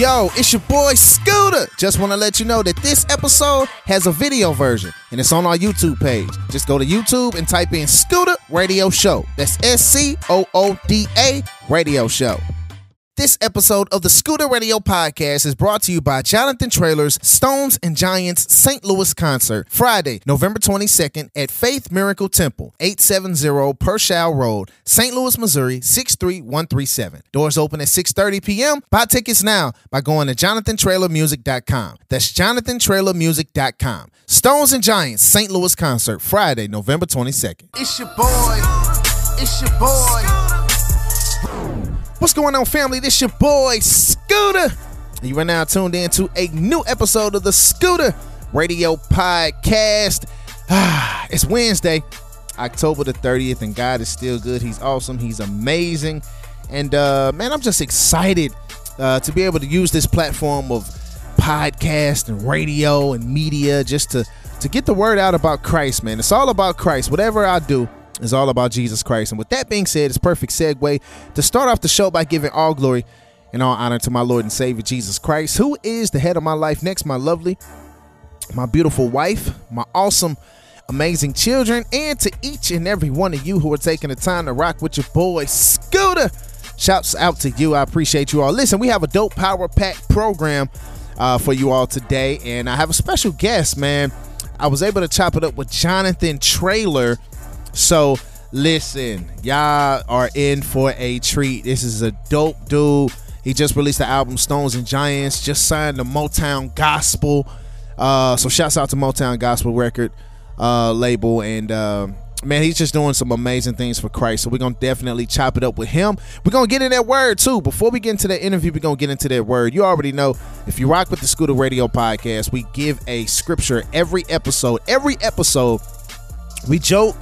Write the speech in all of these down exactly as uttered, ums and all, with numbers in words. Yo, it's your boy Scooda. Just want to let you know that this episode has a video version, and it's on our YouTube page. Just go to YouTube and type in Scooda Radio Show. That's S C O O D A Radio Show. This episode of the Scooda Radio Podcast is brought to you by Jonathan Traylor's Stones and Giants Saint Louis Concert, Friday, November twenty-second at Faith Miracle Temple, eight seventy Pershaw Road, Saint Louis, Missouri, six three one three seven. Doors open at six thirty p.m. Buy tickets now by going to Jonathan Traylor Music dot com. That's Jonathan Traylor Music dot com. Stones and Giants Saint Louis Concert, Friday, November twenty-second. It's your boy. It's your boy. What's going on, family? This your boy, Scooda. You are now tuned in to a new episode of the Scooda Radio Podcast. Ah, it's Wednesday, October the thirtieth, and God is still good. He's awesome. He's amazing. And, uh, man, I'm just excited uh, to be able to use this platform of podcast and radio and media just to, to get the word out about Christ, man. It's all about Christ. Whatever I do, it's all about Jesus Christ. And with that being said, it's a perfect segue to start off the show by giving all glory and all honor to my Lord and Savior, Jesus Christ, who is the head of my life. Next, my lovely, my beautiful wife, my awesome, amazing children, and to each and every one of you who are taking the time to rock with your boy, Scooda. Shouts out to you. I appreciate you all. Listen, we have a dope power pack program uh, for you all today. And I have a special guest, man. I was able to chop it up with Jonathan Traylor. So listen, y'all are in for a treat. This is a dope dude. He just released the album Stones and Giants, just signed to Motown Gospel. Uh, so shouts out to Motown Gospel record uh, label. And uh, man, he's just doing some amazing things for Christ. So we're going to definitely chop it up with him. We're going to get in that word too. Before we get into that interview, we're going to get into that word. You already know, if you rock with the Scooda Radio Podcast, we give a scripture every episode. Every episode, we joke.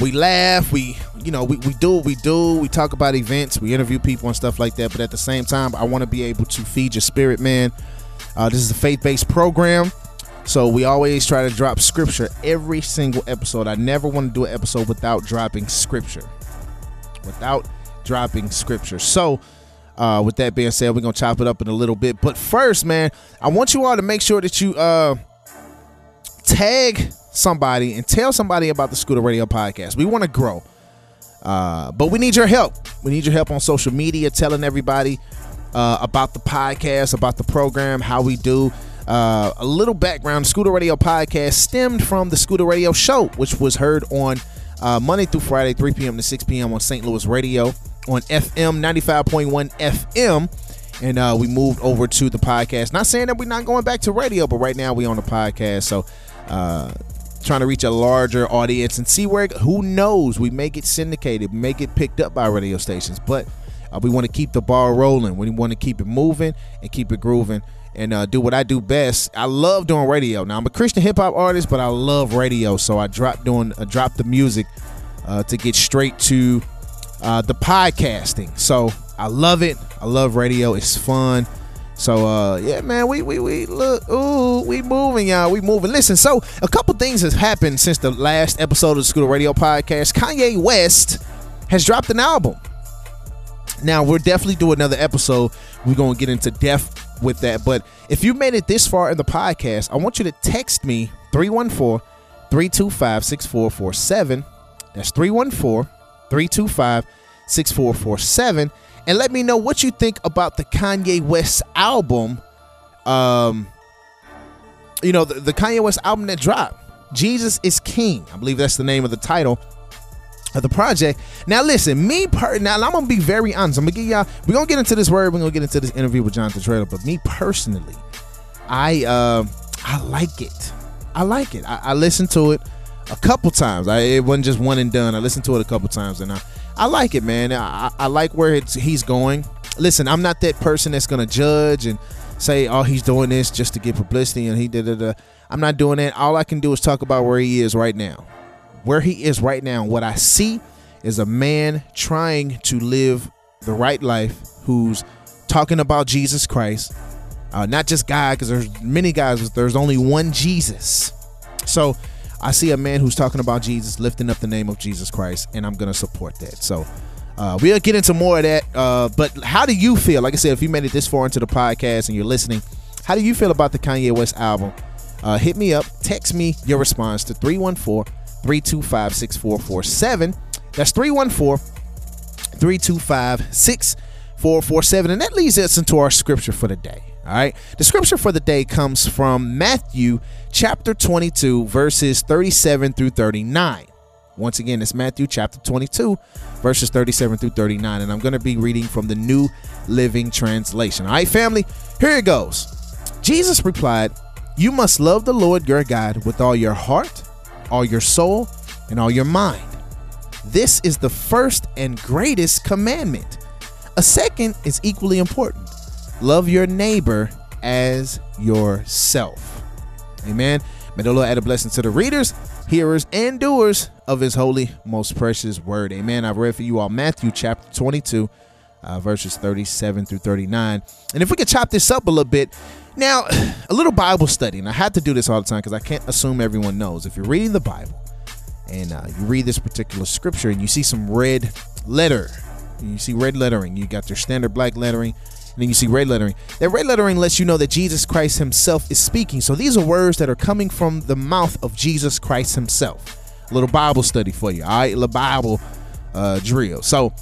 We laugh, we, you know, we, we do what we do. We talk about events, we interview people and stuff like that. But at the same time, I want to be able to feed your spirit, man. Uh, this is a faith-based program. So we always try to drop scripture every single episode. I never want to do an episode without dropping scripture. Without dropping scripture. So uh, with that being said, we're going to chop it up in a little bit. But first, man, I want you all to make sure that you uh, tag somebody and tell somebody about the Scooda Radio Podcast. We want to grow, uh, but we need your help. We need your help on social media, telling everybody uh, about the podcast, about the program, how we do. Uh, a little background: Scooda Radio Podcast stemmed from the Scooda Radio Show, which was heard on uh, Monday through Friday, three p.m. to six p.m. on Saint Louis radio on F M ninety-five point one F M, and uh, we moved over to the podcast. Not saying that we're not going back to radio, but right now we on the podcast, so. Uh, trying to reach a larger audience and see where, who knows, we may get syndicated, we may get picked up by radio stations, but uh, we want to keep the ball rolling. We want to keep it moving and keep it grooving and uh, do what I do best. I love doing radio. Now, I'm a Christian hip hop artist, but I love radio, so I dropped doing uh, dropped the music uh, to get straight to uh, the podcasting. So I love it. I love radio. It's fun. So, uh, yeah, man, we, we, we, look, ooh, we moving, y'all, we moving. Listen, so a couple things has happened since the last episode of the Scooda Radio Podcast. Kanye West has dropped an album. Now, we'll definitely do another episode. We're going to get into depth with that. But if you made it this far in the podcast, I want you to text me three one four, three two five, six four four seven. That's three one four, three two five, six four four seven. And let me know what you think about the Kanye West album. Um, you know, the, the Kanye West album that dropped, Jesus is King. I believe that's the name of the title of the project. Now, listen, me per now, I'm going to be very honest. I'm going to give y'all, we're going to get into this word. We're going to get into this interview with Jonathan Traylor. But me personally, I uh, I like it. I like it. I, I listened to it a couple times. I, it wasn't just one and done. I listened to it a couple times and I. I like it, man. I, I like where it's, he's going. Listen, I'm not that person that's going to judge and say, oh, he's doing this just to get publicity and he da da da. I'm not doing that. All I can do is talk about where he is right now. Where he is right now. What I see is a man trying to live the right life who's talking about Jesus Christ. Uh, not just God, because there's many guys, but there's only one Jesus. So I see a man who's talking about Jesus, lifting up the name of Jesus Christ, and I'm going to support that. So Uh, we'll get into more of that. Uh, but how do you feel? Like I said, if you made it this far into the podcast and you're listening, how do you feel about the Kanye West album? Uh, hit me up. Text me your response to three one four, three two five, six four four seven. That's three one four, three two five, six four four seven. And that leads us into our scripture for the day. All right. The scripture for the day comes from Matthew chapter twenty-two, verses thirty-seven through thirty-nine. Once again, it's Matthew chapter twenty-two, verses thirty-seven through thirty-nine. And I'm going to be reading from the New Living Translation. All right, family, here it goes. Jesus replied, "You must love the Lord your God with all your heart, all your soul, and all your mind. This is the first and greatest commandment. A second is equally important. Love your neighbor as yourself." Amen. May the Lord add a blessing to the readers, hearers, and doers of his holy, most precious word. Amen. I've read for you all Matthew chapter twenty-two, uh, verses thirty-seven through thirty-nine. And if we could chop this up a little bit. Now, a little Bible study. And I have to do this all the time because I can't assume everyone knows. If you're reading the Bible and uh, you read this particular scripture and you see some red letter, you see red lettering, you got your standard black lettering, and then you see red lettering. That red lettering lets you know that Jesus Christ himself is speaking. So these are words that are coming from the mouth of Jesus Christ himself. A little Bible study for you. All right, a little Bible uh, drill. So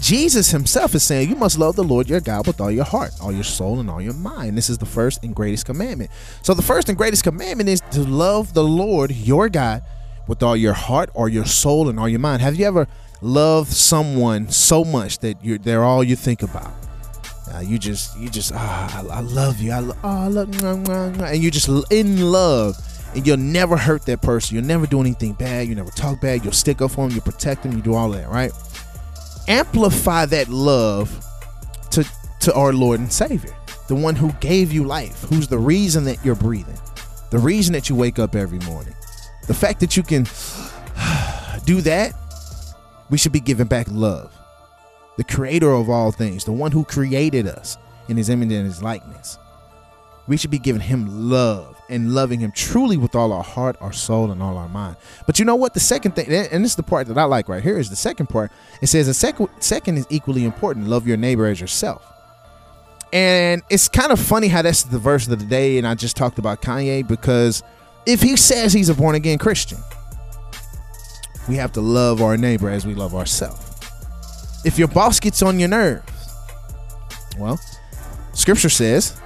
Jesus himself is saying you must love the Lord your God with all your heart, all your soul, and all your mind. This is the first and greatest commandment. So the first and greatest commandment is to love the Lord your God with all your heart, or your soul, and all your mind. Have you ever loved someone so much that you're they're all you think about? Uh, you just, you just, ah, I, I love you. I, lo- oh, I love, mwah, mwah, mwah. And you're just in love, and you'll never hurt that person. You'll never do anything bad. You never talk bad. You'll stick up for them. You protect them. You do all that, right? Amplify that love to to our Lord and Savior, the one who gave you life, who's the reason that you're breathing, the reason that you wake up every morning. The fact that you can do that, we should be giving back love. The creator of all things, the one who created us in his image and his likeness. We should be giving him love and loving him truly with all our heart, our soul, and all our mind. But you know what? The second thing, and this is the part that I like right here, is the second part. It says a sec- second is equally important. Love your neighbor as yourself. And it's kind of funny how that's the verse of the day, and I just talked about Kanye, because if he says he's a born-again Christian, we have to love our neighbor as we love ourselves. If your boss gets on your nerves, well, scripture says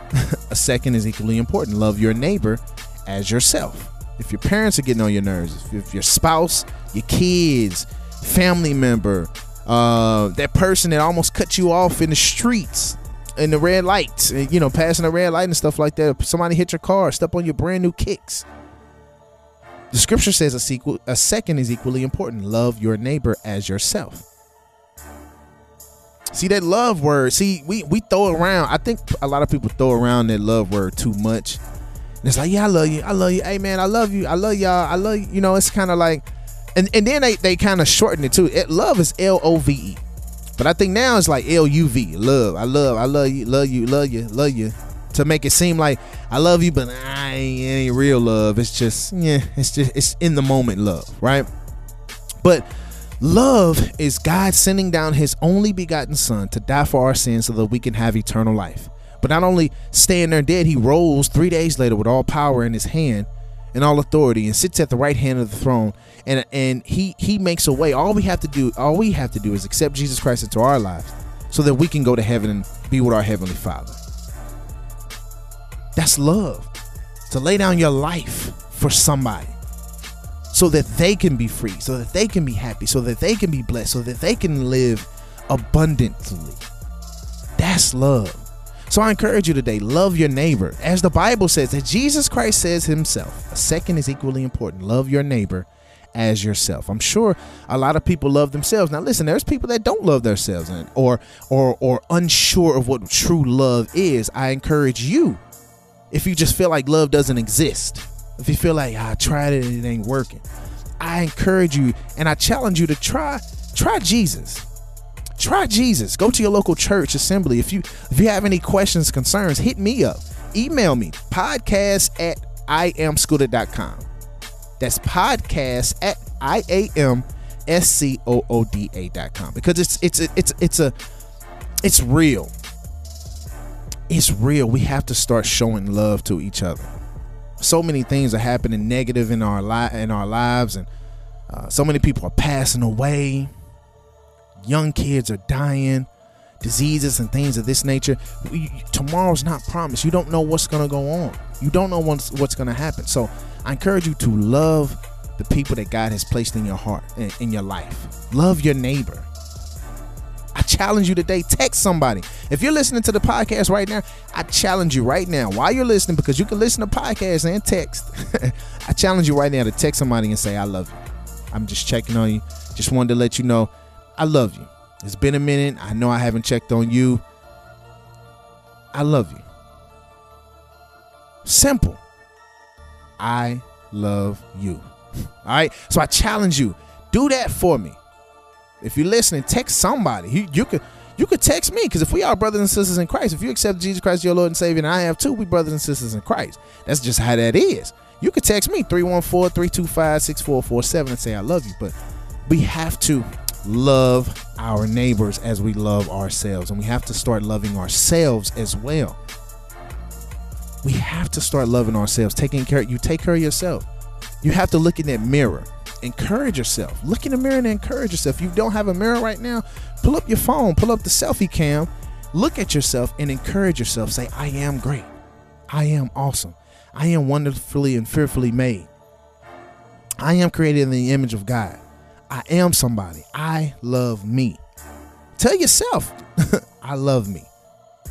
a second is equally important. Love your neighbor as yourself. If your parents are getting on your nerves, if, if your spouse, your kids, family member, uh, that person that almost cut you off in the streets, in the red lights, you know, passing the red light and stuff like that, if somebody hit your car, step on your brand new kicks. The scripture says a, sequel, a second is equally important. Love your neighbor as yourself. See, that love word, see, we, we throw around. I think a lot of people throw around that love word too much. And it's like, yeah, I love you. I love you. Hey, man, I love you. I love y'all. I love you. You know, it's kind of like, and, and then they, they kind of shorten it too. It, love is L O V E. But I think now it's like L U V, love. I love, I love you, love you, love you, love you. To make it seem like I love you, but I ain't, it ain't real love. It's just, yeah, it's just, it's in the moment love, right? But love is God sending down his only begotten son to die for our sins so that we can have eternal life. But not only staying there dead, he rose three days later with all power in his hand and all authority, and sits at the right hand of the throne, and and he he makes a way. All we have to do, all we have to do is accept Jesus Christ into our lives so that we can go to heaven and be with our heavenly Father. That's love. To lay down your life for somebody so that they can be free, so that they can be happy, so that they can be blessed, so that they can live abundantly. That's love. So I encourage you today, love your neighbor. As the Bible says, that Jesus Christ says himself, a second is equally important. Love your neighbor as yourself. I'm sure a lot of people love themselves. Now listen, there's people that don't love themselves or or or unsure of what true love is. I encourage you, if you just feel like love doesn't exist, if you feel like I tried it and it ain't working, I encourage you and I challenge you to try try Jesus. Try Jesus. Go to your local church assembly. If you if you have any questions, concerns, hit me up. Email me, podcast at I am Scooda dot com. That's podcast at I A M S C O O D A dot com, because it's it's it's it's a it's real. It's real. We have to start showing love to each other. So many things are happening negative in our li- in our lives, and uh, so many people are passing away. Young kids are dying, diseases and things of this nature. We, tomorrow's not promised. You don't know what's going to go on. You don't know what's, what's going to happen. So I encourage you to love the people that God has placed in your heart, in, in your life. Love your neighbor. I challenge you today, text somebody. If you're listening to the podcast right now, I challenge you right now while you're listening, because you can listen to podcasts and text. I challenge you right now to text somebody and say, I love you. I'm just checking on you. Just wanted to let you know I love you. It's been a minute. I know I haven't checked on you. I love you. Simple. I love you. All right. So I challenge you. Do that for me. If you're listening, text somebody. You, you could you could text me, because if we are brothers and sisters in Christ, if you accept Jesus Christ, your Lord and Savior, and I have too, we brothers and sisters in Christ. That's just how that is. You could text me three one four, three two five, six four four seven and say I love you. But we have to love our neighbors as we love ourselves, and we have to start loving ourselves as well. We have to start loving ourselves, taking care. You take care of yourself. You have to look in that mirror, encourage yourself. Look in the mirror and encourage yourself. If you don't have a mirror right now, pull up your phone, pull up the selfie cam, look at yourself and encourage yourself. Say, I am great. I am awesome. I am wonderfully and fearfully made. I am created in the image of God. I am somebody. I love me. Tell yourself, I love me. All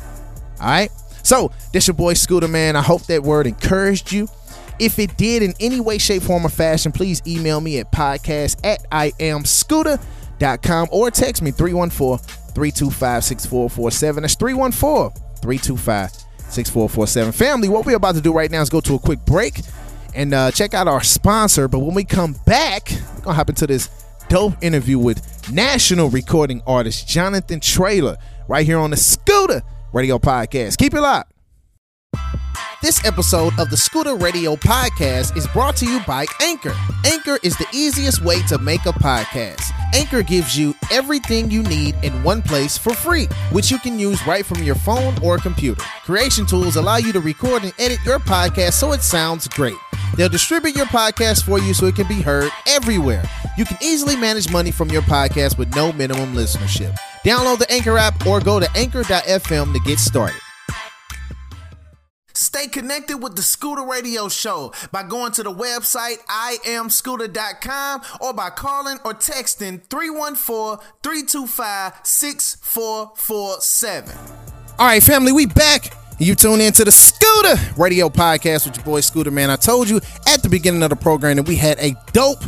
right. So that's your boy Scooda, man. I hope that word encouraged you. If it did in any way, shape, form, or fashion, please email me at podcast at I am Scooda dot com or text me three one four, three two five, six four four seven. That's three one four, three two five, six four four seven. Family, what we're about to do right now is go to a quick break and uh, check out our sponsor. But when we come back, we're going to hop into this dope interview with national recording artist Jonathan Traylor right here on the Scooda Radio Podcast. Keep it locked. This episode of the Scooda Radio Podcast is brought to you by Anchor. Anchor is the easiest way to make a podcast. Anchor gives you everything you need in one place for free, which you can use right from your phone or computer. Creation tools allow you to record and edit your podcast so it sounds great. They'll distribute your podcast for you so it can be heard everywhere. You can easily manage money from your podcast with no minimum listenership. Download the Anchor app or go to anchor dot f m to get started. Stay connected with the Scooda Radio Show by going to the website I am Scooda dot com or by calling or texting three one four, three two five, six four four seven. All right, family, we back. You tune in to the Scooda Radio Podcast with your boy Scooda, man. I told you at the beginning of the program that we had a dope,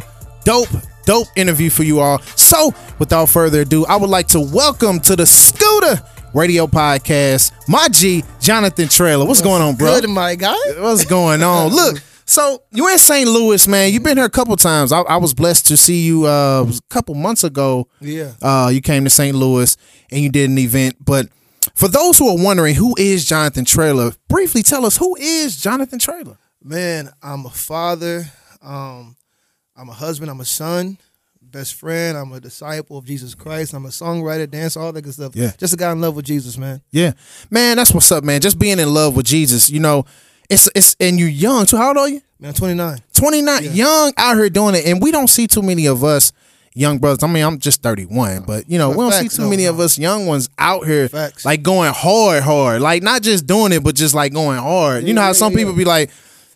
dope, dope interview for you all. So without further ado, I would like to welcome to the Scooda Radio Podcast my G, Jonathan Traylor. What's, What's going on, bro? Good, my guy. What's going on? Look, so you're in Saint Louis, man. You've been here a couple times. I, I was blessed to see you uh, it was a couple months ago. Yeah. Uh, you came to Saint Louis and you did an event. But for those who are wondering, who is Jonathan Traylor? Briefly tell us, who is Jonathan Traylor? Man, I'm a father. Um, I'm a husband. I'm a son. Best friend. I'm a disciple of Jesus Christ. I'm a songwriter, dancer, all that good stuff. Yeah. Just a guy in love with Jesus, man. Yeah. Man, that's what's up, man. Just being in love with Jesus. You know, it's it's and you're young too. How old are you? Man, twenty-nine. twenty-nine, yeah. Young out here doing it. And we don't see too many of us young brothers. I mean, I'm just thirty-one, but you know, but we don't facts, see too no, many no. of us young ones out here facts. like going hard, hard. Like not just doing it, but just like going hard. Yeah, you know how some yeah, people yeah. be like,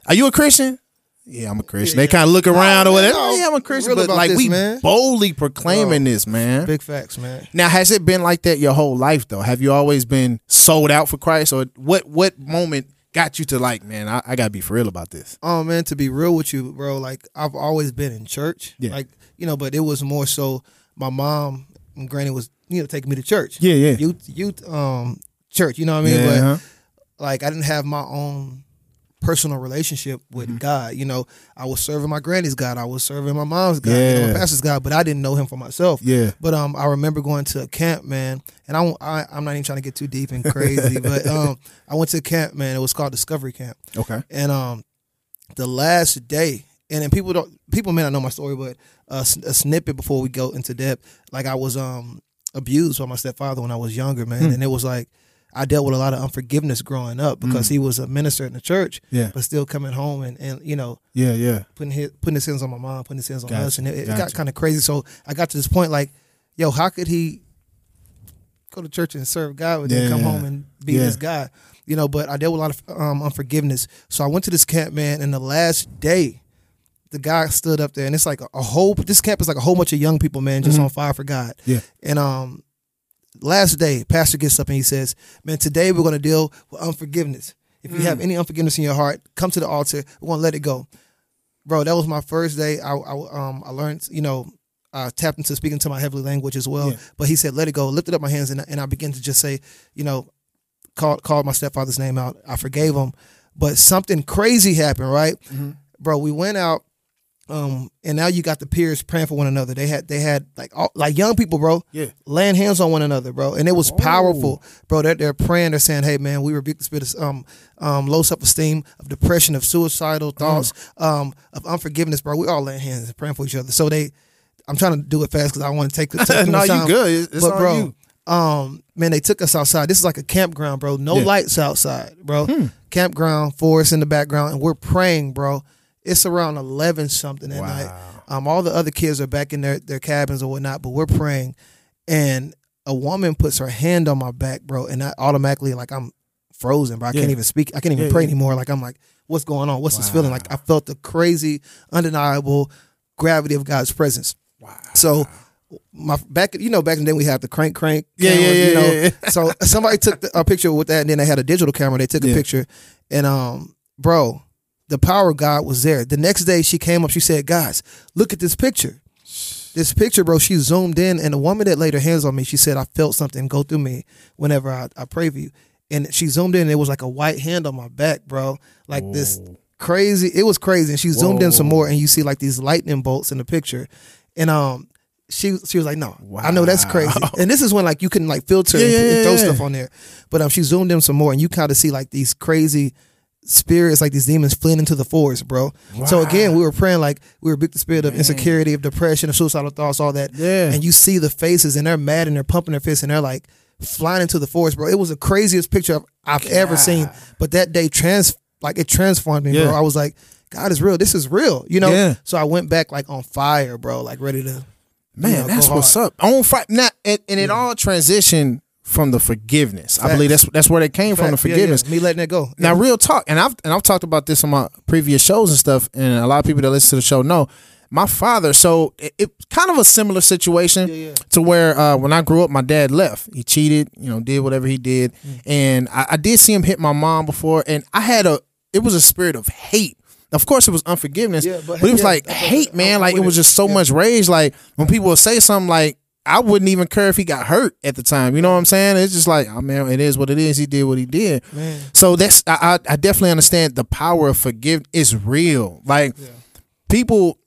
are you a Christian? Yeah, I'm a Christian. Yeah, they kind of look around nah, or whatever. Oh, yeah, I'm a Christian. But like this, we man. boldly proclaiming Bro, this, man. Big facts, man. Now, has it been like that your whole life, though? Have you always been sold out for Christ? Or what What moment got you to like, man, I, I got to be for real about this? Oh, man, to be real with you, bro, like I've always been in church. Yeah. Like, you know, but it was more so my mom and granny was, you know, taking me to church. Yeah, yeah. Youth, youth um, church, you know what I mean? Yeah, but uh-huh. like I didn't have my own personal relationship with mm-hmm. God. You know, I was serving my granny's God. I was serving my mom's God, yeah. you know, my pastor's God, but I didn't know him for myself. Yeah. But um, I remember going to a camp, man, and I, I, I'm not even trying to get too deep and crazy, but um, I went to a camp, man. It was called Discovery Camp. Okay. And um, the last day, And then people don't people may not know my story, but uh, a snippet before we go into depth, like I was um, abused by my stepfather when I was younger, man. Hmm. And it was like, I dealt with a lot of unforgiveness growing up because mm. he was a minister in the church, yeah. but still coming home and, and you know, yeah, yeah, putting his, putting his sins on my mom, putting his sins on gotcha. us, and it, gotcha. it got kind of crazy. So I got to this point, like, yo, how could he go to church and serve God and yeah, then come yeah. home and be yeah. this guy, you know? But I dealt with a lot of um, unforgiveness. So I went to this camp, man, and the last day, the guy stood up there, and it's like a, a whole this camp is like a whole bunch of young people, man, just mm-hmm. on fire for God, yeah, and um. Last day, pastor gets up and he says, man, today we're going to deal with unforgiveness. If you mm. have any unforgiveness in your heart, come to the altar. We're going to let it go. Bro, that was my first day. I, I, um, I learned, you know, I tapped into speaking to my heavenly language as well. Yeah. But he said, let it go. Lifted up my hands and, and I began to just say, you know, called, called my stepfather's name out. I forgave him. But something crazy happened, right? Mm-hmm. Bro, we went out. Um, and now you got the peers praying for one another. They had they had like all, like young people, bro, yeah. laying hands on one another, bro. And it was oh. powerful, bro. They're, they're praying. They're saying, hey, man, we rebuke the spirit of um, um, low self-esteem, of depression, of suicidal thoughts, mm. um, of unforgiveness, bro. We all laying hands and praying for each other. So they, I'm trying to do it fast because I want to take the time. No, you good. It's but, all bro, you. Um, man, they took us outside. This is like a campground, bro. No yeah. lights outside, bro. Hmm. Campground, forest in the background. And we're praying, bro. It's around eleven something at wow. night. Um, all the other kids are back in their, their cabins or whatnot, but we're praying. And a woman puts her hand on my back, bro, and I automatically, like, I'm frozen, bro. I yeah. can't even speak. I can't even yeah, pray yeah. anymore. Like, I'm like, what's going on? What's wow. this feeling? Like, I felt the crazy, undeniable gravity of God's presence. Wow. So my back, you know, back in the day we had the crank crank camera, yeah, yeah, yeah, you know. Yeah, yeah. So somebody took the, a picture with that, and then they had a digital camera. They took yeah. a picture. And, um, bro... the power of God was there. The next day she came up, she said, guys, look at this picture. This picture, bro, she zoomed in, and the woman that laid her hands on me, she said, I felt something go through me whenever I, I pray for you. And she zoomed in, and it was like a white hand on my back, bro. Like Whoa. this crazy, it was crazy. And she zoomed Whoa. in some more, and you see like these lightning bolts in the picture. And um, she she was like, no, wow. I know that's crazy. And this is when like you can like filter yeah, and, yeah, and throw yeah. stuff on there. But um, she zoomed in some more, and you kind of see like these crazy spirits, like these demons fleeing into the forest, bro. Wow. So again, we were praying, like we rebuked the spirit of insecurity, of depression, of suicidal thoughts, all that. Yeah. And you see the faces, and they're mad, and they're pumping their fists, and they're like flying into the forest, bro. It was the craziest picture I've, I've ever seen. But that day, trans like it transformed me, yeah. bro. I was like, God is real. This is real, you know. Yeah. So I went back like on fire, bro, like ready to. Man, you know, that's what's up. On Friday, now, and, and it yeah. all transitioned. From the forgiveness, Facts. I believe that's that's where they came Facts. from. The forgiveness, yeah, yeah. me letting it go. Yeah. Now, real talk, and I've and I've talked about this on my previous shows and stuff, and a lot of people that listen to the show know my father. So it, it kind of a similar situation yeah, yeah. to where uh, when I grew up, my dad left. He cheated, you know, did whatever he did, mm. and I, I did see him hit my mom before, and I had a it was a spirit of hate. Of course, it was unforgiveness, yeah, but, but it was yeah, like hate, man. Like it was just so yeah. much rage. Like when people would say something like. I wouldn't even care if he got hurt at the time. You know what I'm saying? It's just like, oh man, it is what it is. He did what he did. Man. So that's I, I definitely understand the power of forgiveness is real. Like yeah. people,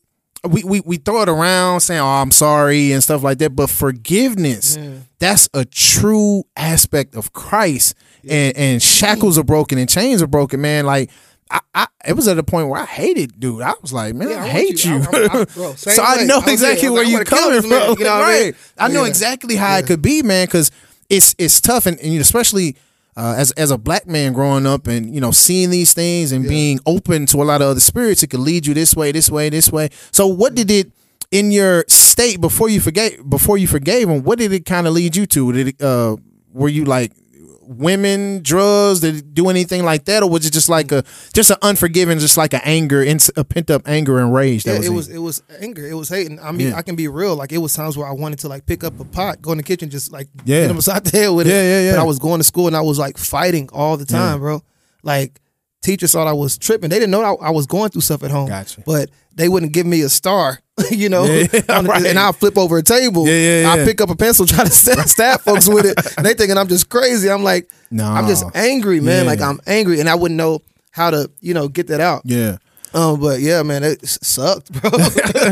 we, we we throw it around saying, oh, I'm sorry and stuff like that. But forgiveness, yeah. that's a true aspect of Christ. Yeah. And, and shackles are broken and chains are broken, man. Like. I, I, it was at a point where I hated, dude. I was like, man, yeah, I, I hate you. you. I, I, I, bro, so I way. know I exactly like, where you coming from. Man, you know right. I, mean? I know yeah. exactly how yeah. it could be, man, because it's it's tough. And, and especially uh, as as a black man growing up and, you know, seeing these things and yeah. being open to a lot of other spirits, it could lead you this way, this way, this way. So what did it in your state before you forgave before you forgave him? What did it kind of lead you to? Did it, uh, were you like. Women, drugs, did it do anything like that, or was it just like a just an unforgiving, just like an anger, a pent up anger and rage? That yeah, was it, it was it was anger, it was hating. I mean, yeah. I can be real. Like it was times where I wanted to like pick up a pot, go in the kitchen, just like yeah. hit him beside the head with yeah, it. Yeah, yeah, yeah. But I was going to school and I was like fighting all the time, yeah. bro. Like teachers thought I was tripping. They didn't know I, I was going through stuff at home, gotcha. But they wouldn't give me a star. You know, yeah, yeah, right. and I'll flip over a table. Yeah, yeah, yeah. I pick up a pencil, try to stab, stab folks with it. And they thinking I'm just crazy. I'm like, no. I'm just angry, man. Yeah. Like I'm angry, and I wouldn't know how to, you know, get that out. Yeah. Um, but yeah, man, it sucked, bro.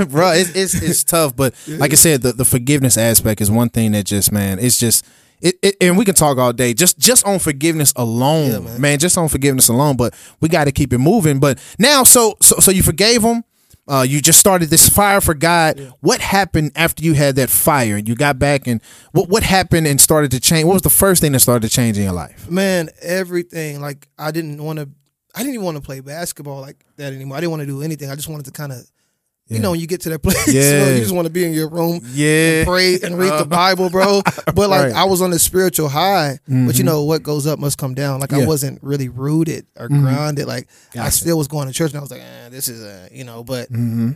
Bro, it's, it's it's tough. But yeah. like I said, the, the forgiveness aspect is one thing that just, man, it's just. It, it, and we can talk all day just just on forgiveness alone, yeah, man. man. Just on forgiveness alone, but we got to keep it moving. But now, so so, so you forgave him. Uh, you just started this fire for God. Yeah. What happened after you had that fire and you got back, and what what happened and started to change? What was the first thing that started to change in your life? Man, everything. Like I didn't want to, I didn't even want to play basketball like that anymore. I didn't want to do anything. I just wanted to kind of, yeah. you know, when you get to that place, yeah. you know, you just want to be in your room, yeah. and pray and read uh, the Bible, bro. But like right. I was on a spiritual high. Mm-hmm. But you know, what goes up must come down. Like yeah. I wasn't really rooted or mm-hmm. grounded. Like gotcha. I still was going to church, and I was like, eh, this is a, you know. But mm-hmm.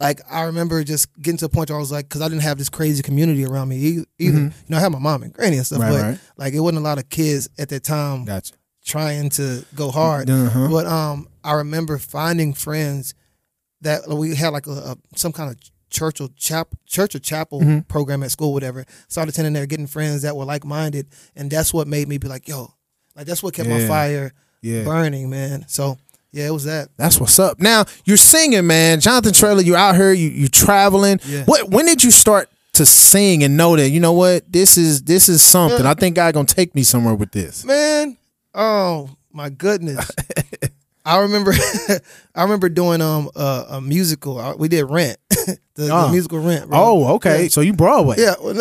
like I remember just getting to a point where I was like, because I didn't have this crazy community around me either. Mm-hmm. You know, I had my mom and granny and stuff, right, but right. like it wasn't a lot of kids at that time gotcha. trying to go hard. Uh-huh. But um, I remember finding friends that we had like a, a some kind of church or chapel, church or chapel mm-hmm. program at school, whatever. Started attending there, getting friends that were like minded, and that's what made me be like, yo, like that's what kept yeah. my fire yeah. burning, man. So yeah, it was that. That's what's up. Now you're singing, man. Jonathan Traylor, you're out here, you you traveling. Yeah. What when did you start to sing and know that you know what this is? This is something. Yeah. I think God gonna take me somewhere with this, man. Oh my goodness. I remember, I remember doing um uh, a musical. We did Rent, the, oh. the musical Rent. Bro. Oh, okay. Yeah. So you Broadway? Yeah, it was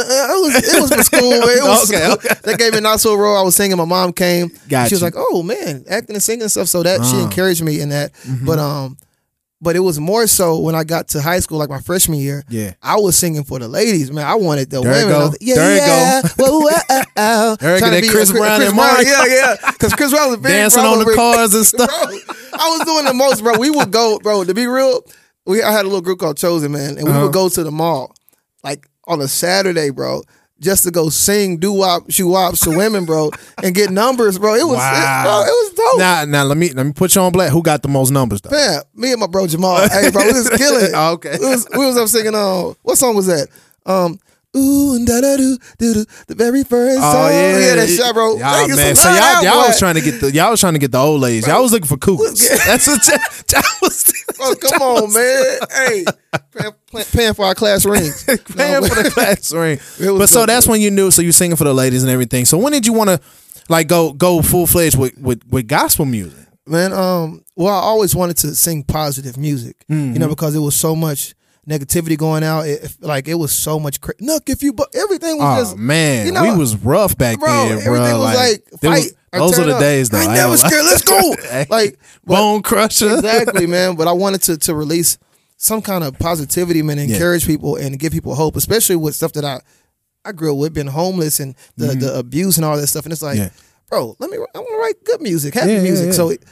it was for school. It was okay, okay. They gave me an also role. I was singing. My mom came. Gotcha. She was like, "Oh man, acting and singing and stuff." So that uh. she encouraged me in that. Mm-hmm. But um, but it was more so when I got to high school, like my freshman year. Yeah, I was singing for the ladies, man. I wanted the there women. Go. Was, yeah, there yeah. Go. Whoa, whoa, whoa, whoa. There go. There go. Chris Brown and Mark. Yeah, yeah. Because Chris Brown was a big dancing on the cars and stuff. Bro, I was doing the most, bro. We would go, bro. To be real, we I had a little group called Chosen, man, and we uh-huh. would go to the mall, like on a Saturday, bro, just to go sing doo wop, shoo wops to women, bro, and get numbers, bro. It was, wow. it, bro, it was dope. Now, now let me let me put you on black. Who got the most numbers, though? Man, me and my bro Jamal. Hey, bro, we was killing it. Oh, okay, we was, we was up singing. Uh, what song was that? Um. Ooh, and da da doo doo doo, the very first song. Oh yeah, yeah that shot, bro. Y'all, man. So y'all, y'all was trying to get the y'all was trying to get the old ladies. Bro. Y'all was looking for cougars. That's what y'all was. Bro, come on, man. Hey, paying, paying for our class rings, paying no, for the class ring. But so that's when you knew. So you singing for the ladies and everything. So when did you want to like go go full fledged with, with with gospel music? Man, um, well, I always wanted to sing positive music. Mm-hmm. You know, because it was so much negativity going out, it, like it was so much. Cra- Look, if you, bu- everything was oh, just. Oh man, you know, we was rough back bro, then, bro. Everything was like, like fight. Was, those are the up. Days, though. I ain't I never scared. Like, let's go, like but, bone crusher. Exactly, man. But I wanted to to release some kind of positivity, man. And yeah. encourage people and give people hope, especially with stuff that I I grew up with, being homeless and the mm-hmm. the abuse and all that stuff. And it's like, yeah. bro, let me. I want to write good music, happy yeah, music. Yeah, yeah. So it,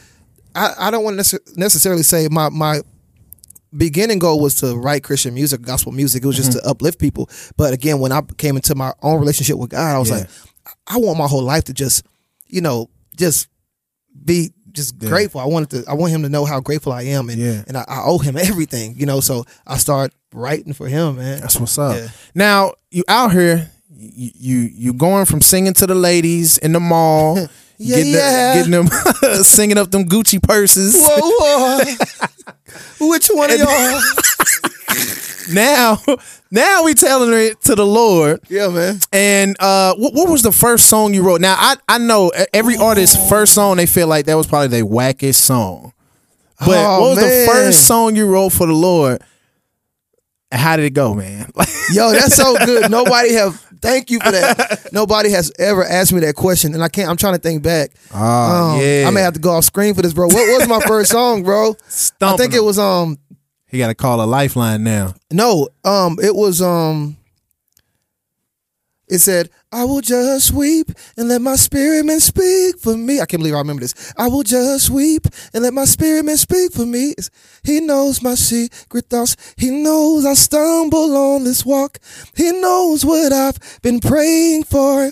I I don't want to necessarily say my my. beginning goal was to write Christian music, gospel music. It was just mm-hmm. to uplift people. But again, when I came into my own relationship with God, I was yeah. like, I want my whole life to just, you know, just be just yeah. grateful. I wanted to, I want him to know how grateful I am, and yeah. and I, I owe him everything, you know. So I started writing for him, man. That's what's up. Yeah. Now you out here, you, you you going from singing to the ladies in the mall. Yeah, getting, yeah. The, getting them singing up them Gucci purses. Whoa, whoa. Which one of y'all? now, now we telling it to the Lord. Yeah, man. And uh, what, what was the first song you wrote? Now, I, I know every oh. artist's first song, they feel like that was probably their wackest song. But oh, what was man. the first song you wrote for the Lord? How did it go, man? Yo, that's so good. Nobody have. Thank you for that. Nobody has ever asked me that question, and I can't. I'm trying to think back. Oh, um, yeah. I may have to go off screen for this, bro. What was my first song, bro? Stumping I think him. It was um. He got to call a lifeline now. No, um, it was um. It said, I will just weep and let my spirit man speak for me. I can't believe I remember this. I will just weep and let my spirit man speak for me. He knows my secret thoughts. He knows I stumble on this walk. He knows what I've been praying for.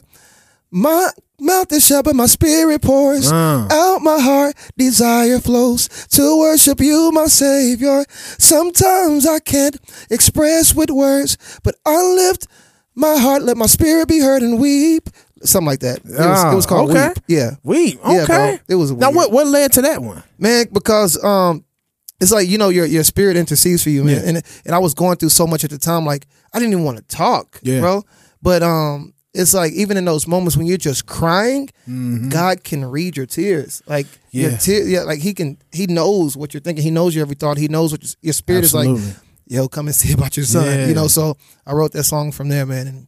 My mouth is shut, but my spirit pours wow. out. My heart desire flows to worship you, my Savior. Sometimes I can't express with words, but I lift my heart, let my spirit be heard and weep. Something like that. It was, oh, it was called okay. Weep. Yeah. Weep. Okay. Yeah, bro. It was weird. Now what what led to that one? Man, because um it's like, you know, your your spirit intercedes for you, man. Yeah. And and I was going through so much at the time, like I didn't even want to talk, yeah. bro. But um it's like even in those moments when you're just crying, mm-hmm. God can read your tears. Like yeah. your te- yeah, like he can, he knows what you're thinking. He knows your every thought. He knows what your, your spirit Absolutely. Is like. Yo, come and see about your son. Yeah. You know, so I wrote that song from there, man, and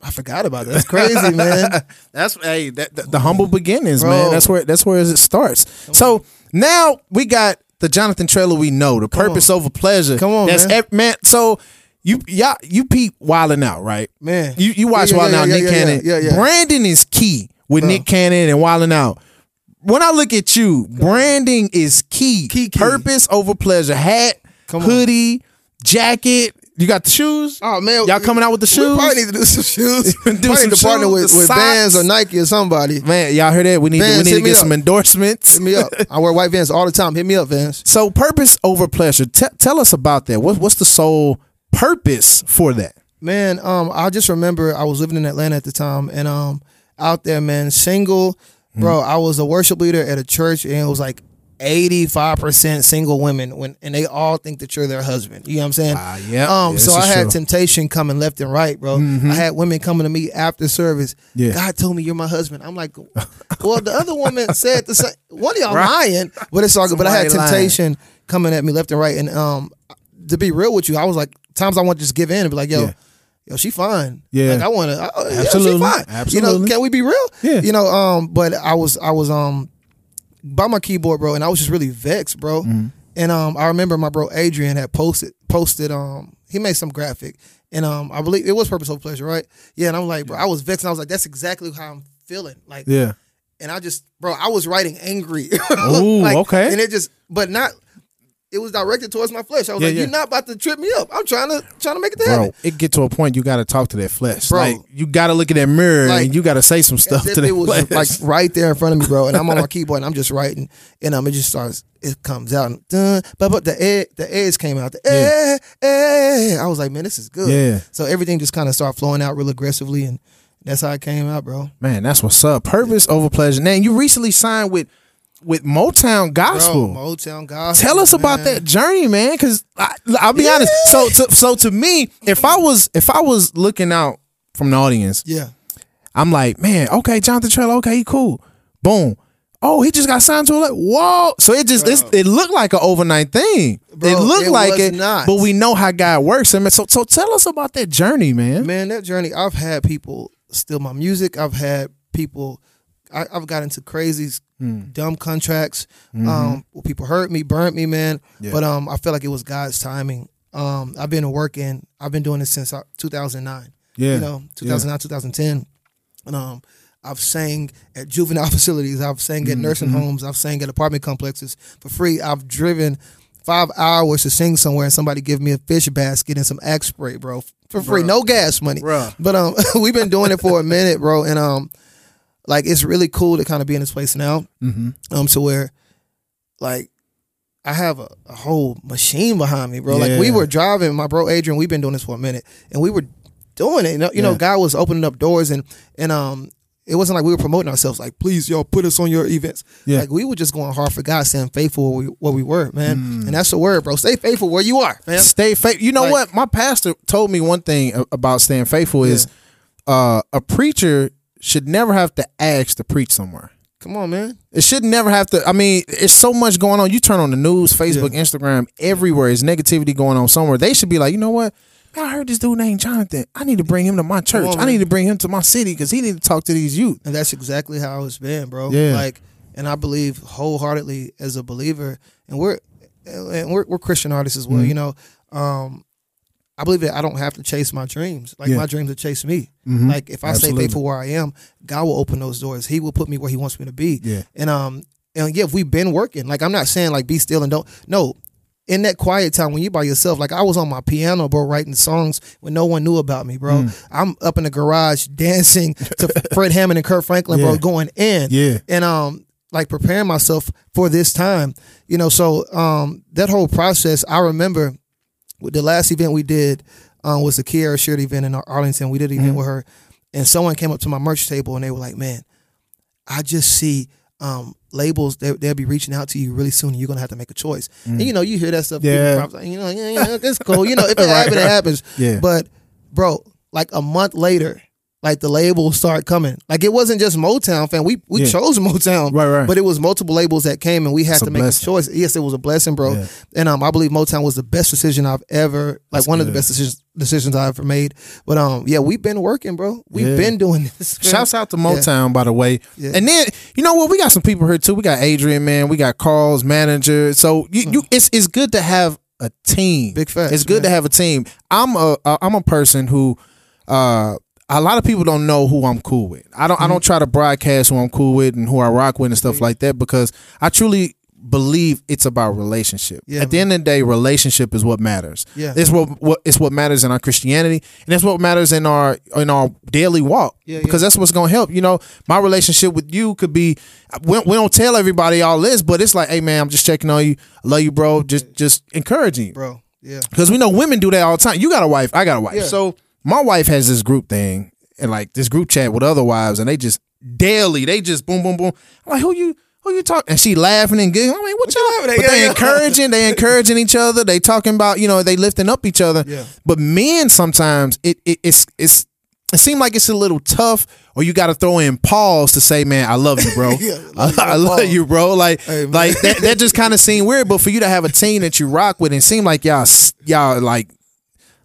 I forgot about it. That's crazy, man. That's hey, that, the, the humble beginnings, Bro. man. That's where that's where it starts. Come so on. Now we got the Jonathan Traylor we know, the come purpose on. Over pleasure. Come on, that's man. Ev- man. So. You y'all, you peep Wildin' Out, right? Man. You you watch yeah, Wildin' yeah, Out, yeah, Nick yeah, Cannon. Yeah, yeah, yeah. Branding is key with Bro. Nick Cannon and Wildin' Out. When I look at you, Come branding on. Is key. Key, key. Purpose over pleasure. Hat, Come hoodie, on. Jacket. You got the shoes? Oh, man. Y'all coming out with the shoes? We probably need to do some shoes. do probably some need to shoes, partner with, with Vans or Nike or somebody. Man, y'all hear that? We need, Vans, we need to get some endorsements. Hit me up. I wear white Vans all the time. Hit me up, Vans. So purpose over pleasure. T- tell us about that. What, what's the soul... purpose for that, man? um I just remember I was living in Atlanta at the time, and um out there, man, single, bro. Mm. I was a worship leader at a church, and it was like eighty-five percent single women, when and they all think that you're their husband. You know what I'm saying? Uh, yeah. Um. Yeah, so I had true. temptation coming left and right, bro. Mm-hmm. I had women coming to me after service. Yeah. God told me you're my husband. I'm like, well, the other woman said the same. One of y'all right. lying, but it's all good. But I had temptation lying. coming at me left and right, and um to be real with you, I was like. Times I want to just give in and be like, yo, yeah. yo, she fine. Yeah. Like I want to, uh, absolutely. Yo, she fine. Absolutely. You know, can we be real? Yeah. You know, um, but I was, I was, um, by my keyboard, bro. And I was just really vexed, bro. Mm-hmm. And, um, I remember my bro, Adrian had posted, posted, um, he made some graphic and, um, I believe it was Purpose Over Pleasure. Right. Yeah. And I'm like, bro, I was vexed. And I was like, that's exactly how I'm feeling. Like, yeah. And I just, bro, I was writing angry. Ooh, like, okay. And it just, but not, it was directed towards my flesh. I was yeah, like, yeah. you're not about to trip me up. I'm trying to trying to make it to heaven. Bro, it get to a point you got to talk to that flesh. Bro, like, you got to look at that mirror, like, and you got to say some stuff to that it was flesh. Like right there in front of me, bro. And I'm on my keyboard and I'm just writing, and um, it just starts. It comes out and dun, but but the air, the edge came out. The air, yeah. air. I was like, man, this is good. Yeah. So everything just kind of started flowing out real aggressively, and that's how it came out, bro. Man, that's what's up. Purpose yeah. over pleasure. Now you recently signed with. With Motown Gospel. Bro, Motown Gospel. Tell us man. about that journey, man, because I'll be yeah. honest. So to, so to me, if I was if I was looking out from the audience, yeah, I'm like, man, okay, Jonathan Traylor, okay, he cool. Boom. Oh, he just got signed to a letter. Whoa. So it just, it's, it looked like an overnight thing. Bro, it looked it like it, not. But we know how God works. And so, so tell us about that journey, man. Man, that journey, I've had people steal my music. I've had people, I, I've got into crazy Mm. dumb contracts. Mm-hmm. Um, well, people hurt me, burnt me, man. Yeah. But um, I feel like it was God's timing. Um, I've been working. I've been doing this since two thousand nine. Yeah, you know, two thousand nine, yeah. two thousand ten. And um, I've sang at juvenile facilities. I've sang at mm-hmm. nursing mm-hmm. homes. I've sang at apartment complexes for free. I've driven five hours to sing somewhere, and somebody give me a fish basket and some Axe spray, bro, for free, Bruh. no gas money. Bruh. But um, we've been doing it for a minute, bro, and um. Like, it's really cool to kind of be in this place now. Mm-hmm. Um, to where, like, I have a, a whole machine behind me, bro. Yeah. Like, we were driving, my bro Adrian, we've been doing this for a minute, and we were doing it. You know, you yeah. know God was opening up doors, and and um, it wasn't like we were promoting ourselves. Like, please, y'all, put us on your events. Yeah. Like, we were just going hard for God, saying faithful where we, where we were, man. Mm. And that's the word, bro. Stay faithful where you are, man. Stay faithful. You know like, what? My pastor told me one thing about staying faithful is yeah. uh, a preacher should never have to ask to preach somewhere. Come on, man. It should never have to. I mean, it's so much going on. You turn on the news, Facebook, yeah. Instagram, everywhere. There's negativity going on somewhere. They should be like, you know what? I heard this dude named Jonathan. I need to bring him to my church. On, I need to bring him to my city because he need to talk to these youth. And that's exactly how it's been, bro. Yeah. Like, and I believe wholeheartedly as a believer, and we're and we're, we're Christian artists as well. Mm-hmm. You know, um, I believe that I don't have to chase my dreams. Like, yeah. my dreams will chase me. Mm-hmm. Like, if I Absolutely. stay faithful where I am, God will open those doors. He will put me where he wants me to be. Yeah. And, um, and yeah, we've been working. Like, I'm not saying, like, be still and don't. No, in that quiet time when you're by yourself, like, I was on my piano, bro, writing songs when no one knew about me, bro. Mm. I'm up in the garage dancing to Fred Hammond and Kirk Franklin, yeah. bro, going in. Yeah. And, um, like, preparing myself for this time. You know, so um, that whole process, I remember... The last event we did um, was the Kiara Sheard event in Arlington. We did an event mm-hmm. with her, and someone came up to my merch table, and they were like, man, I just see um, labels, they, they'll be reaching out to you really soon, and you're going to have to make a choice. Mm-hmm. And, you know, you hear that stuff. Yeah. Like, you know, yeah, yeah, that's cool. You know, if it right, happens, right. it happens. Yeah. But, bro, like a month later, like the labels start coming. Like it wasn't just Motown, fam. We we yeah. chose Motown, right, right. But it was multiple labels that came, and we had it's to a make blessing. a choice. Yes, it was a blessing, bro. Yeah. And um, I believe Motown was the best decision I've ever, like That's one good. of the best decisions decisions I ever made. But um, yeah, we've been working, bro. We've yeah. been doing this. Man. Shouts out to Motown, yeah. by the way. Yeah. And then you know what? We got some people here too. We got Adrian, man. We got Carl's manager. So you, you it's it's good to have a team. Big facts. It's good man. to have a team. I'm a uh, I'm a person who. Uh, A lot of people don't know who I'm cool with. I don't. Mm-hmm. I don't try to broadcast who I'm cool with and who I rock with and stuff like that, because I truly believe it's about relationship. Yeah, At man. the end of the day, relationship is what matters. Yeah, it's what, what it's what matters in our Christianity, and it's what matters in our in our daily walk. Yeah, because yeah. that's what's gonna help. You know, my relationship with you could be. We, we don't tell everybody all this, but it's like, hey man, I'm just checking on you. I love you, bro. Just just encouraging you, bro. Yeah, because we know women do that all the time. You got a wife. I got a wife. Yeah. So. My wife has this group thing and like this group chat with other wives, and they just daily, they just boom, boom, boom. I'm like, who you, who you talking? And she laughing and giggling. I'm like, what, what y'all having? But they encouraging, they encouraging each other. They talking about, you know, they lifting up each other. Yeah. But men sometimes it, it it's it's it seems like it's a little tough, or you got to throw in pause to say, man, I love you, bro. yeah, like I, I love you, bro. Like, hey, like that, that just kind of seemed weird. But for you to have a team that you rock with and seem like y'all y'all like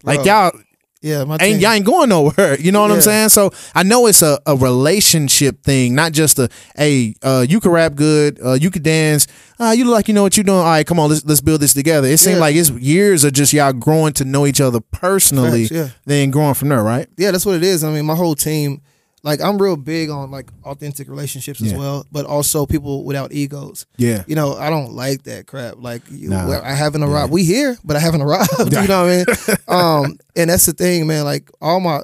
like bro. y'all. Yeah, my and y'all ain't going nowhere. You know what yeah. I'm saying? So I know it's a, a relationship thing, not just a hey, uh, you can rap good, uh, you can dance, uh, you look like you know what you're doing. All right, come on, let's let's build this together. It yeah. seems like it's years of just y'all growing to know each other personally, yeah. then growing from there, right? Yeah, that's what it is. I mean, my whole team, like I'm real big on like authentic relationships as yeah. well, but also people without egos. Yeah, you know, I don't like that crap. Like you, nah. I haven't arrived. Yeah. We here, but I haven't arrived. You know what I mean? Um. And that's the thing, man. Like all my,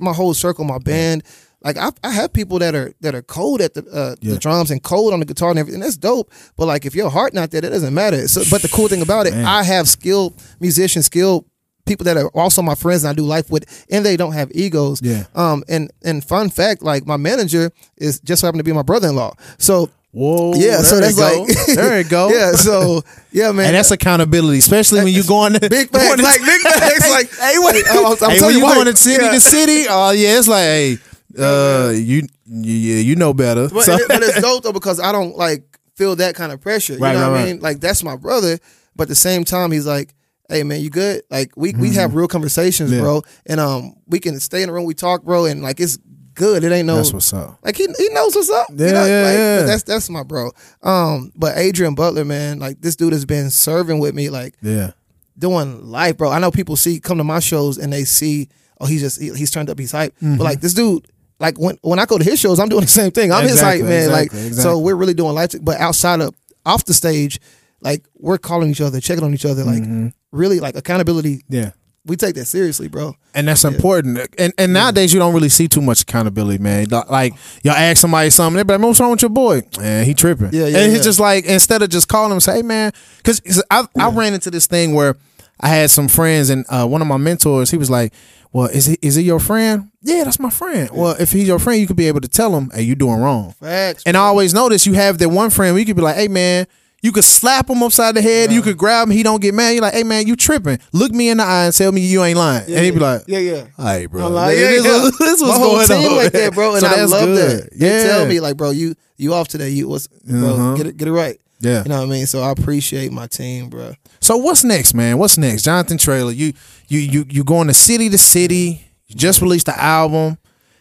my whole circle, my band. Like I, I have people that are that are cold at the uh, yeah. the drums and cold on the guitar and everything. That's dope. But like if your heart not there, that doesn't matter. So, but the cool thing about it, man. I have skilled musicians, skilled people that are also my friends and I do life with, and they don't have egos. Yeah. Um. And and fun fact, like my manager is just so happened to be my brother-in-law. So. Whoa! Yeah, so that's like there it go. Yeah, so yeah, man, and that's accountability, especially when you going to big facts, like big facts, like hey, wait, I'm telling you, going to city to city. Oh yeah, it's like hey, uh, you yeah, you know better. But it's dope though, because I don't like feel that kind of pressure. You know what I mean? Like that's my brother, but at the same time, he's like, hey man, you good? Like we we have real conversations, bro, and um, we can stay in the room, we talk, bro, and like it's. Good, it ain't no. That's what's up. Like he he knows what's up. Yeah, you know? yeah, like, yeah. That's that's my bro. Um, but Adrian Butler, man, like this dude has been serving with me, like yeah, doing life, bro. I know people see come to my shows and they see, oh, he's just he, he's turned up, he's hype. Mm-hmm. But like this dude, like when when I go to his shows, I'm doing the same thing. I'm exactly, his hype, man. Exactly, like exactly. So we're really doing life. But outside of off the stage, like we're calling each other, checking on each other, like mm-hmm. really like accountability. Yeah. We take that seriously, bro. And that's yeah. important. And and nowadays, you don't really see too much accountability, man. Like, y'all ask somebody something, they're like, what's wrong with your boy? Man, he tripping. Yeah, yeah, and it's yeah. just like, instead of just calling him, say, hey, man. Because I, yeah. I ran into this thing where I had some friends, and uh, one of my mentors, he was like, well, is it is it your friend? Yeah, that's my friend. Well, if he's your friend, you could be able to tell him, hey, you doing wrong. Facts, and bro. I always notice you have that one friend where you could be like, hey, man. You could slap him upside the head. Yeah. You could grab him. He don't get mad. You're like, hey, man, you tripping. Look me in the eye and tell me you ain't lying. Yeah, and he'd be like, yeah, yeah. All right, bro. Like, yeah, this, yeah. This, this was going team on. Like that, bro. And so I love good. that. Yeah. They tell me, like, bro, you you off today. You what's bro, uh-huh. get it get it right. Yeah. You know what I mean? So I appreciate my team, bro. So what's next, man? What's next? Jonathan Traylor, you you you you going to city to city. You just released the album.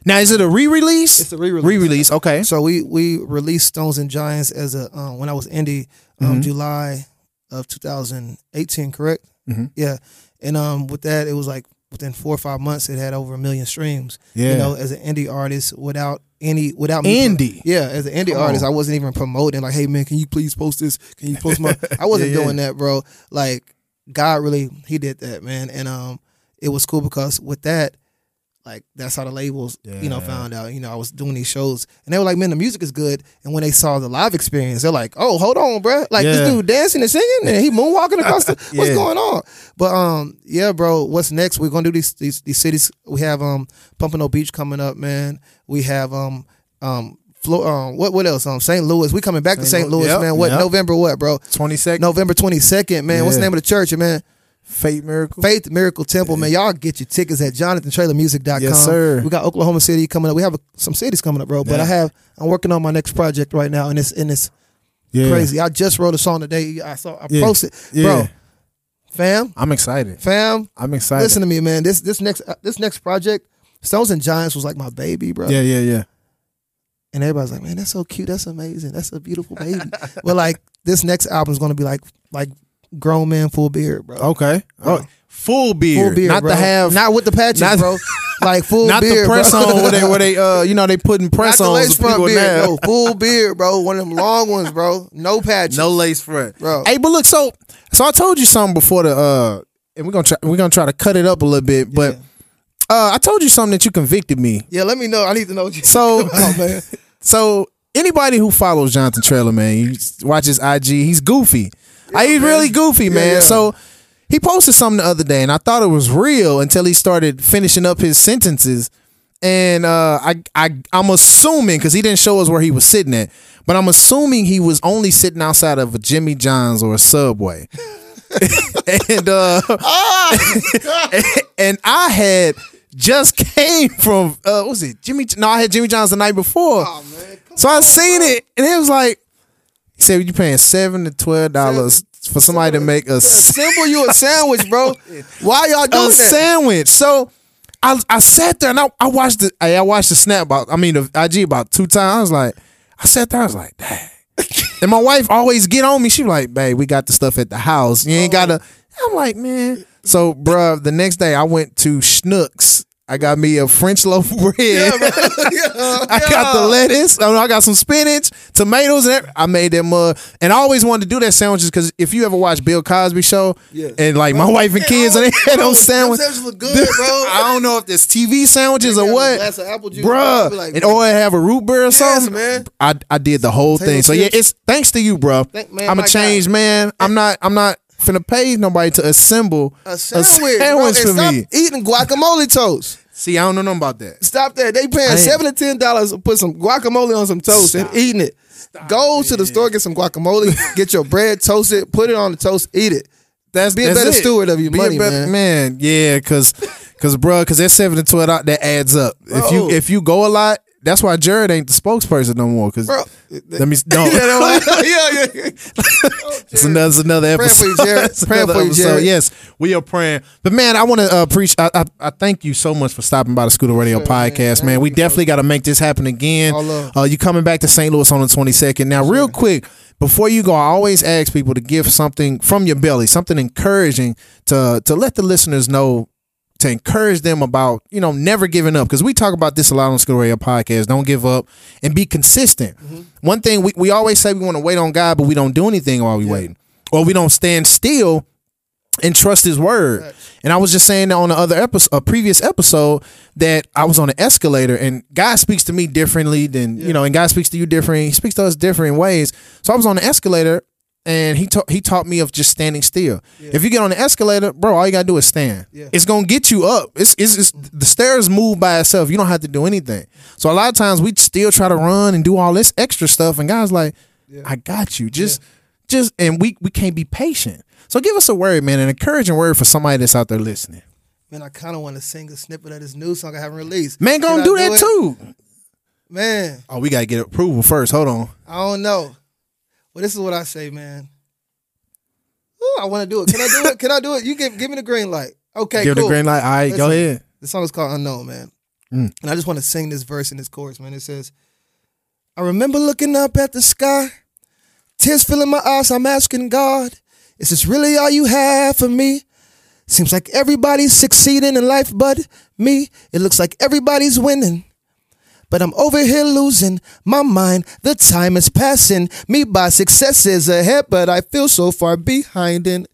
Now, is it a re-release? It's a re-release. Re-release, okay. So we we released Stones and Giants as a um, when I was indie, um, mm-hmm. July of two thousand eighteen, correct? Mm-hmm. Yeah. And um, with that, it was like within four or five months, it had over a million streams. Yeah. You know, as an indie artist without any, without me. Indie. Yeah, as an indie oh. artist, I wasn't even promoting. Like, hey, man, can you please post this? Can you post my... I wasn't yeah, yeah. doing that, bro. Like, God really, he did that, man. And um, it was cool because with that, like that's how the labels, yeah. you know, found out. You know, I was doing these shows, and they were like, "Man, the music is good." And when they saw the live experience, they're like, "Oh, hold on, bro! Like yeah. this dude dancing and singing, and he moonwalking across the. yeah. What's going on?" But um, yeah, bro, what's next? We're gonna do these these, these cities. We have um, Pompano Beach coming up, man. We have um, um, Flo- um what what else? Um, Saint Louis. We coming back Saint to Saint Louis, Louis yep, man. What yep. November? What, bro? Twenty second. November twenty second, man. Yeah. What's the name of the church, man? Faith Miracle. Faith Miracle Temple, yeah. Man. Y'all get your tickets at Jonathan Traylor Music dot com. Yes, sir. We got Oklahoma City coming up. We have a, some cities coming up, bro. But yeah. I have, I'm working on my next project right now, and it's and it's yeah. crazy. I just wrote a song today. I saw I yeah. posted, yeah. bro. Fam, I'm excited. Fam, I'm excited. Listen to me, man. This this next uh, this next project, Stones and Giants, was like my baby, bro. Yeah, yeah, yeah. And everybody's like, man, that's so cute. That's amazing. That's a beautiful baby. But like, this next album is gonna be like like. grown man, full beard, bro. Okay. Bro. Oh, full beard. Full beard, not bro. to have, not with the patches, not, bro. Like full not beard, not the press bro. on where they, where they, uh, you know, they putting press on. Lace front beard, bro. Full beard, bro. One of them long ones, bro. No patches, no lace front, bro. Hey, but look, so, so I told you something before the, uh, and we're gonna try, we're gonna try to cut it up a little bit, but, yeah. uh, I told you something that you convicted me. Yeah, let me know. I need to know what you so, about, man. So anybody who follows Jonathan Traylor, man, you watch his I G. He's goofy. Yeah, he's really goofy, man. Yeah, yeah. So he posted something the other day, and I thought it was real until he started finishing up his sentences. And uh, I, I, I'm assuming, because he didn't show us where he was sitting at, but I'm assuming he was only sitting outside of a Jimmy John's or a Subway. and uh, and I had just came from uh, what was it Jimmy? No, I had Jimmy John's the night before. Oh, man. So I on, seen bro. it, and it was like. He said you're paying seven to twelve dollars for somebody seven, to make a yeah, assemble you a sandwich, bro. Why y'all doing a that? sandwich? So I I sat there and I, I watched the I watched the snap about I mean the I G about two times. I was like, I sat there, I was like, dang. And my wife always get on me. She like, babe, we got the stuff at the house. You ain't gotta. I'm like, man. So, bruh, the next day I went to Schnucks. I got me a French loaf bread. Yeah, yeah, yeah. I got the lettuce. I got some spinach, tomatoes, and everything. I made them. Uh, and I always wanted to do that sandwiches because if you ever watch Bill Cosby show, yes. and like my bro, wife and kids, and they had those sandwiches. Sandwiches look good, bro. I don't know if there's T V sandwiches or what, a glass of apple juice, bruh. Like, and or have a root beer or something. Yes, man. I I did the whole Potato thing. Chips. So yeah, it's thanks to you, bro. Thank, man, I'm a changed man. I'm not. I'm not. Finna pay nobody to assemble a sandwich, a sandwich for stop me. Eating guacamole toast. See, I don't know nothing about that. Stop that. They paying seven to ten dollars to put some guacamole on some toast stop. and eating it. Stop Go it. to the store, get some guacamole, get your bread toasted, put it on the toast, eat it. That's be a that's better it. steward of your be money, a better, man. man. Yeah, because because bro, because that seven to twelve that adds up. Bro. If you if you go a lot. That's why Jared ain't the spokesperson no more. Cause bro, let me no. yeah, yeah, yeah. Oh, it's another, it's another episode. Praying for you, Jared. Praying for you, Jared. Yes, we are praying. But man, I want to uh, preach. I, I I thank you so much for stopping by the Scooda Radio sure, Podcast, man. man. We definitely got to make this happen again. Uh, you coming back to Saint Louis on the twenty-second? Now, sure. real quick. Before you go, I always ask people to give something from your belly, something encouraging to to let the listeners know. To encourage them about, you know, never giving up. Because we talk about this a lot on Scooda Radio Podcast. Don't give up and be consistent. Mm-hmm. One thing, we, we always say we want to wait on God, but we don't do anything while we yeah. waiting. Or we don't stand still and trust his word. Right. And I was just saying that on the other episode, a previous episode, that I was on an escalator and God speaks to me differently than, yeah. you know, and God speaks to you different. He speaks to us different ways. So I was on the escalator and he ta- he taught me of just standing still. Yeah. If you get on the escalator, bro, all you gotta do is stand. Yeah. It's gonna get you up. It's, it's it's the stairs move by itself. You don't have to do anything. So a lot of times we still try to run and do all this extra stuff, and God's like, yeah. I got you. Just yeah. just and we we can't be patient. So give us a word, man, an encouraging word for somebody that's out there listening. Man, I kind of want to sing a snippet of this new song I haven't released. Man, gonna do, do that it? too, man. Oh, we gotta get approval first. Hold on. I don't know. Well, this is what I say, man. Ooh, I want to do it. Can I do it? Can I do it? You give give me the green light. Okay, give cool. Give the green light. All right, Listen, go ahead. The song is called Unknown, man. Mm. And I just want to sing this verse in this chorus, man. It says, I remember looking up at the sky. Tears filling my eyes. I'm asking God, is this really all you have for me? Seems like everybody's succeeding in life but me. It looks like everybody's winning. But I'm over here losing my mind. The time is passing me by. Success is ahead, but I feel so far behind. And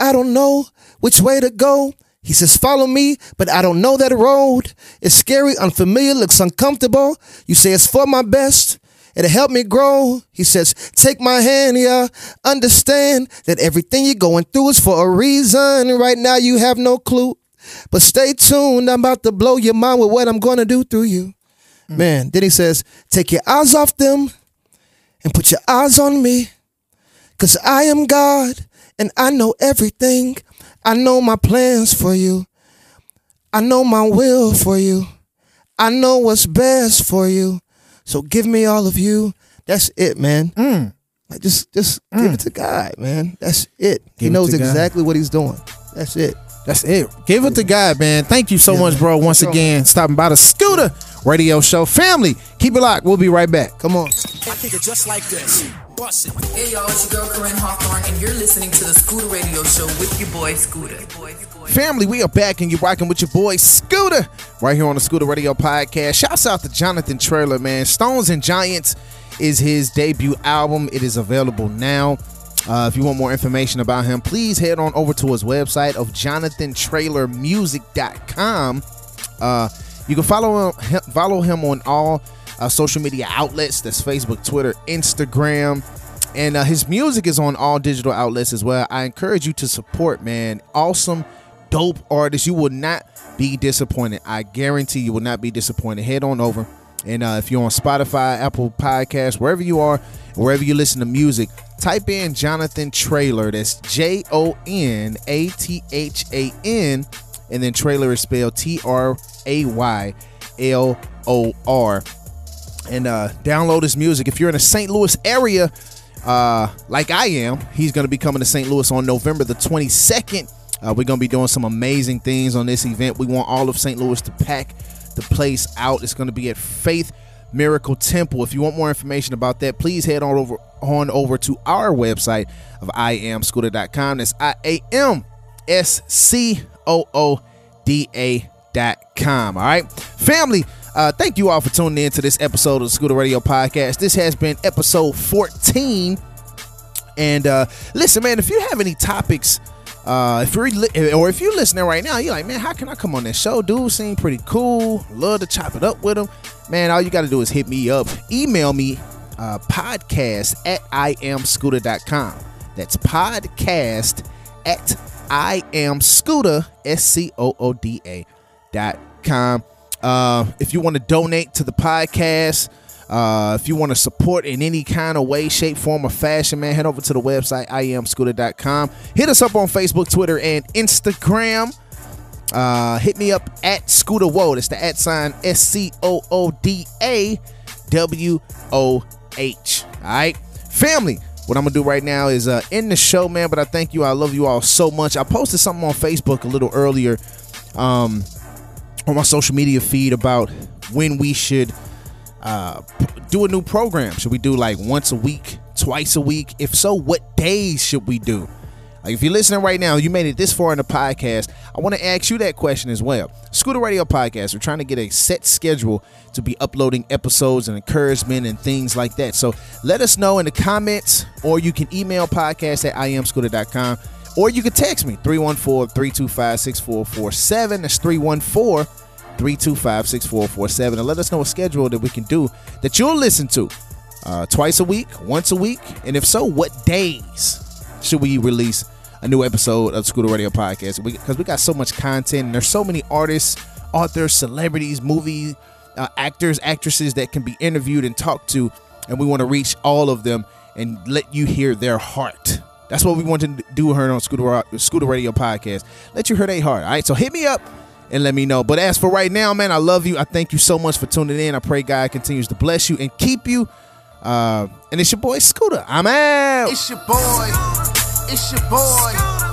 I don't know which way to go. He says, follow me, but I don't know that road. It's scary, unfamiliar, looks uncomfortable. You say it's for my best. It'll help me grow. He says, take my hand, yeah. Understand that everything you're going through is for a reason. Right now you have no clue. But stay tuned. I'm about to blow your mind with what I'm going to do through you. Man, then he says, take your eyes off them and put your eyes on me, because I am God and I know everything. I know my plans for you. I know my will for you. I know what's best for you. So give me all of you. That's it, man. Mm. Like just just mm. give it to God, man. That's it. Give he knows it exactly God. What he's doing. That's it. That's it. Give it to God, man. Thank you so yeah, much, bro. Once Come again, on. stopping by the Scooda Radio Show. Family, keep it locked. We'll be right back. Come on. I think it's just like this. Bust it. Hey, y'all. It's your girl, Corinne Hawthorne, and you're listening to the Scooda Radio Show with your boy, Scooda. Family, we are back, and you're rocking with your boy, Scooda, right here on the Scooda Radio Podcast. Shouts out to Jonathan Traylor, man. Stones and Giants is his debut album. It is available now. Uh, if you want more information about him, please head on over to his website of Jonathan Traylor Music dot com. Uh, you can follow him, follow him on all uh, social media outlets. That's Facebook, Twitter, Instagram. And uh, his music is on all digital outlets as well. I encourage you to support, man. Awesome, dope artist. You will not be disappointed. I guarantee you will not be disappointed. Head on over. And uh, if you're on Spotify, Apple Podcasts, wherever you are, wherever you listen to music, type in Jonathan Traylor. That's J O N A T H A N. And then Traylor is spelled T R A Y L O R. And uh, download his music. If you're in the Saint Louis area, uh, like I am, he's going to be coming to Saint Louis on November the twenty-second. Uh, we're going to be doing some amazing things on this event. We want all of Saint Louis to pack the place out. It's going to be at Faith Miracle Temple. If you want more information about that, please head on over on over to our website of I am Scooda dot com. That's I A M S C O O D A dot com. All right, family, uh, thank you all for tuning in to this episode of the Scooda Radio Podcast. This has been episode fourteen. And uh, listen, man, if you have any topics, Uh, if you're li- or if you're listening right now, you're like, man, how can I come on this show? Dude seem pretty cool. Love to chop it up with him. Man, all you got to do is hit me up. Email me uh, podcast at I am Scooda dot com. That's podcast at IamScooda, S C O O D A dot com. Uh, if you want to donate to the podcast, uh, if you want to support in any kind of way, shape, form, or fashion, man, head over to the website, I am Scooda dot com. Hit us up on Facebook, Twitter, and Instagram. Uh, hit me up at Scooda Woe. That's the at sign S C O O D A W O H. All right, family, what I'm going to do right now is uh, end the show, man, but I thank you. I love you all so much. I posted something on Facebook a little earlier um, on my social media feed about when we should Uh, do a new program. Should we do like once a week, twice a week? If so, what days should we do? Like, if you're listening right now, you made it this far in the podcast, I want to ask you that question as well. Scooda Radio Podcast, we're trying to get a set schedule to be uploading episodes and encouragement and things like that. So let us know in the comments, or you can email podcast at I am Scooda dot com, or you can text me three one four, three two five, six four four seven. That's three one four, three two five, six four four seven, and let us know a schedule that we can do that you'll listen to uh, twice a week, once a week, and if so, what days should we release a new episode of Scooda Radio Podcast? Because we, we got so much content, and there's so many artists, authors, celebrities, movie uh, actors, actresses that can be interviewed and talked to, and we want to reach all of them and let you hear their heart. That's what we want to do here on Scooda, Scooda Radio Podcast. Let you hear their heart. All right, so hit me up and let me know. But as for right now, man, I love you. I thank you so much for tuning in. I pray God continues to bless you and keep you. Uh, and it's your boy Scooda. I'm out. It's your boy. It's your boy.